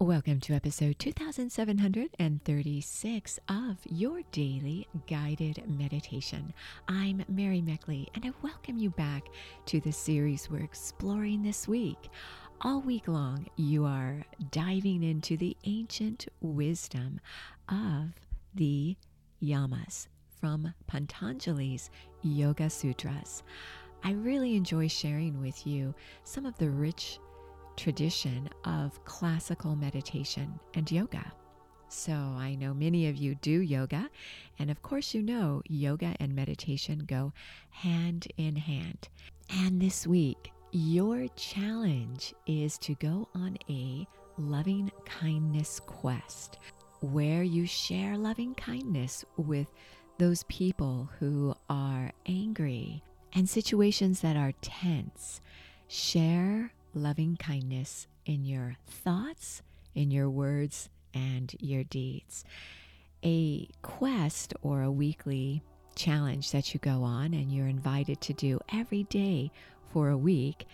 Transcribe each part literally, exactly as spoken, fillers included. Welcome to episode two thousand seven hundred thirty-six of your daily guided meditation. I'm Mary Meckley, and I welcome you back to the series we're exploring this week. All week long, you are diving into the ancient wisdom of the Yamas from Patanjali's Yoga Sutras. I really enjoy sharing with you some of the rich tradition of classical meditation and yoga. So I know many of you do yoga, and of course you know yoga and meditation go hand in hand. And this week, your challenge is to go on a loving kindness quest where you share loving kindness with those people who are angry and situations that are tense. Share loving kindness in your thoughts, in your words, and your deeds. A quest or a weekly challenge that you go on and you're invited to do every day for a week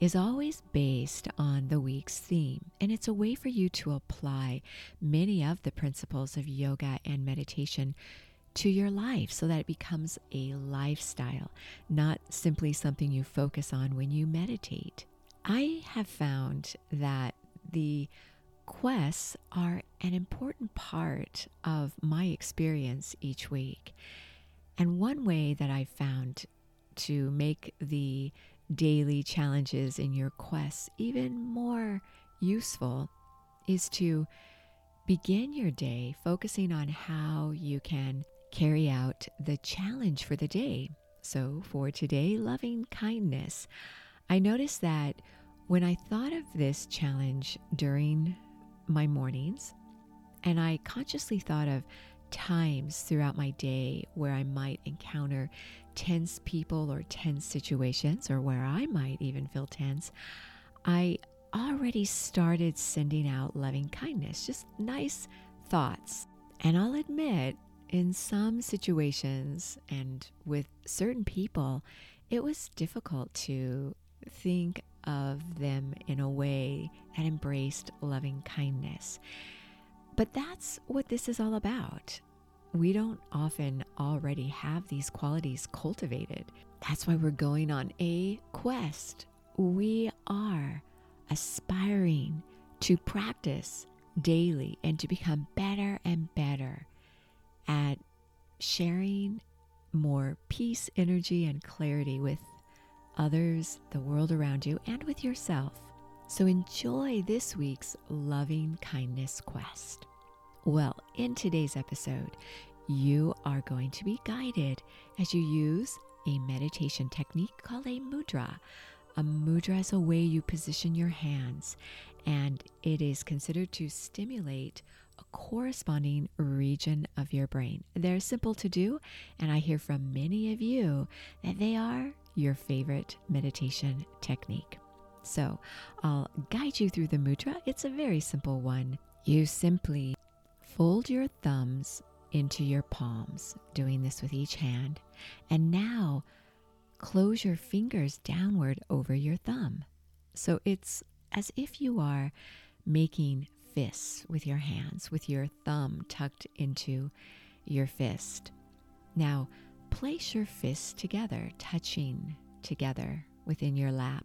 is always based on the week's theme, and it's a way for you to apply many of the principles of yoga and meditation to your life so that it becomes a lifestyle, not simply something you focus on when you meditate. I have found that the quests are an important part of my experience each week. And one way that I've found to make the daily challenges in your quests even more useful is to begin your day focusing on how you can carry out the challenge for the day. So for today, loving kindness. I noticed that when I thought of this challenge during my mornings, and I consciously thought of times throughout my day where I might encounter tense people or tense situations, or where I might even feel tense, I already started sending out loving kindness, just nice thoughts. And I'll admit, in some situations and with certain people, it was difficult to think of them in a way that embraced loving kindness. But that's what this is all about. We don't often already have these qualities cultivated. That's why we're going on a quest. We are aspiring to practice daily and to become better and better at sharing more peace, energy, and clarity with others, the world around you, and with yourself. So enjoy this week's loving kindness quest. Well, in today's episode, you are going to be guided as you use a meditation technique called a mudra. A mudra is a way you position your hands, and it is considered to stimulate a corresponding region of your brain. They're simple to do, and I hear from many of you that they are your favorite meditation technique. So I'll guide you through the mudra. It's a very simple one. You simply fold your thumbs into your palms, doing this with each hand, and now close your fingers downward over your thumb. So it's as if you are making fists with your hands, with your thumb tucked into your fist. Now, place your fists together, touching together within your lap.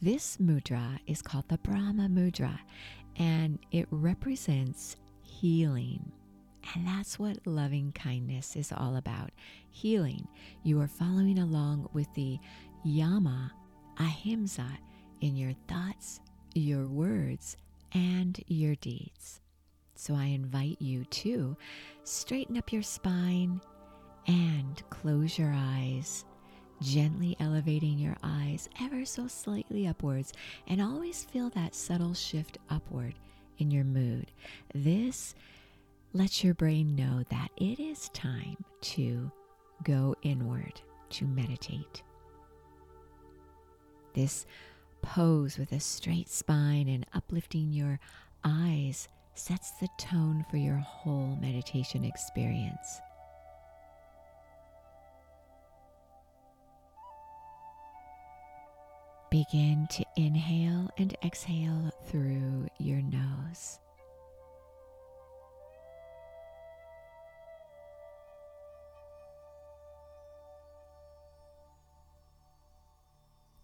This mudra is called the Brahma Mudra, and it represents healing. And that's what loving kindness is all about, healing. You are following along with the Yama, ahimsa, in your thoughts, your words, and your deeds. So I invite you to straighten up your spine and close your eyes, gently elevating your eyes ever so slightly upwards, and always feel that subtle shift upward in your mood. This lets your brain know that it is time to go inward, to meditate. This pose with a straight spine and uplifting your eyes sets the tone for your whole meditation experience. Begin to inhale and exhale through your nose. nose.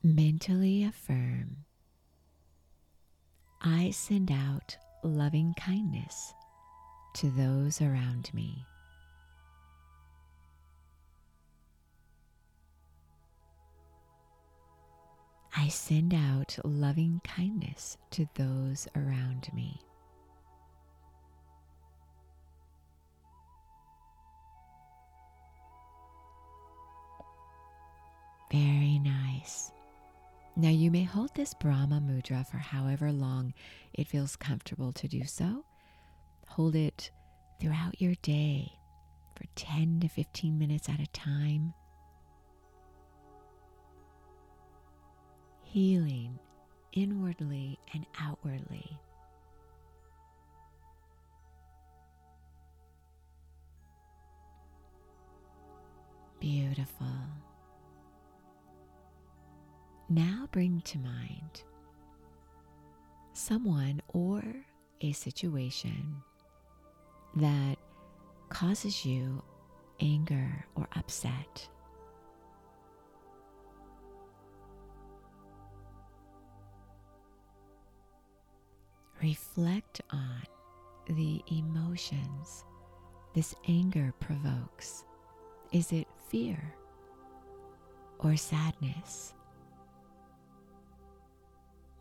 Mentally affirm, I send out loving kindness to those around me. I send out loving kindness to those around me. Very nice. Now you may hold this Brahma Mudra for however long it feels comfortable to do so. Hold it throughout your day for ten to fifteen minutes at a time. Healing inwardly and outwardly. Beautiful. Now bring to mind someone or a situation that causes you anger or upset. Reflect on the emotions this anger provokes. Is it fear or sadness?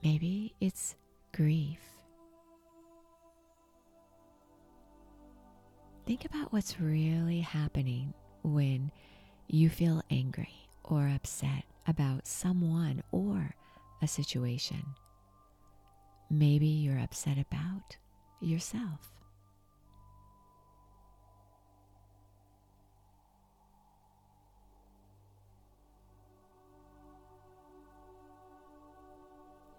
Maybe it's grief. Think about what's really happening when you feel angry or upset about someone or a situation. Maybe you're upset about yourself.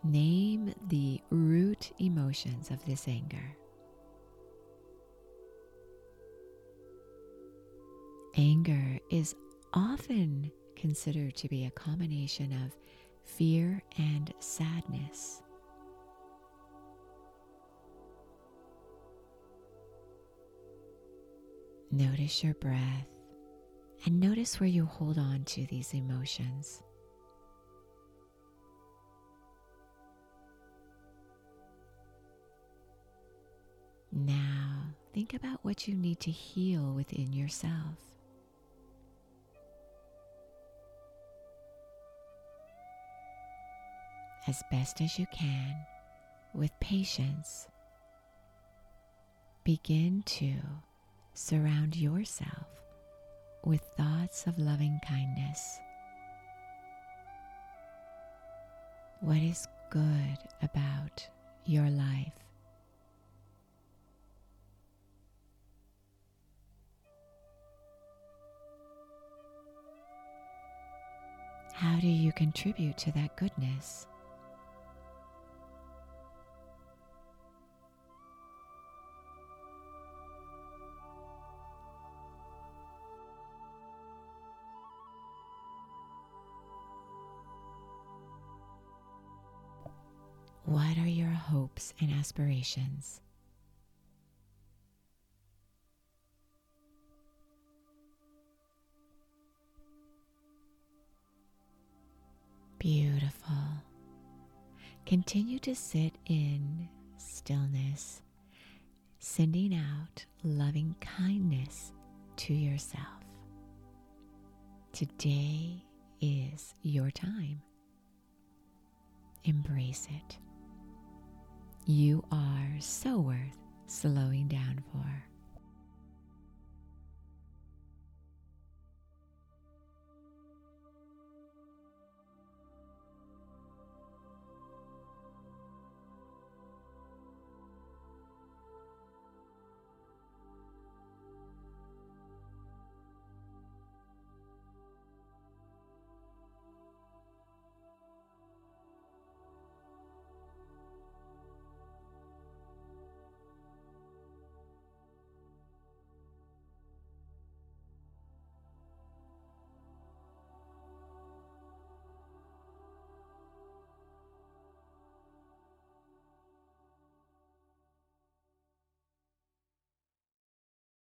Name the root emotions of this anger. Anger is often considered to be a combination of fear and sadness. Notice your breath and notice where you hold on to these emotions. Now, think about what you need to heal within yourself. As best as you can, with patience, begin to surround yourself with thoughts of loving kindness. What is good about your life? How do you contribute to that goodness? What are your hopes and aspirations? Beautiful. Continue to sit in stillness, sending out loving kindness to yourself. Today is your time. Embrace it. You are so worth slowing down for.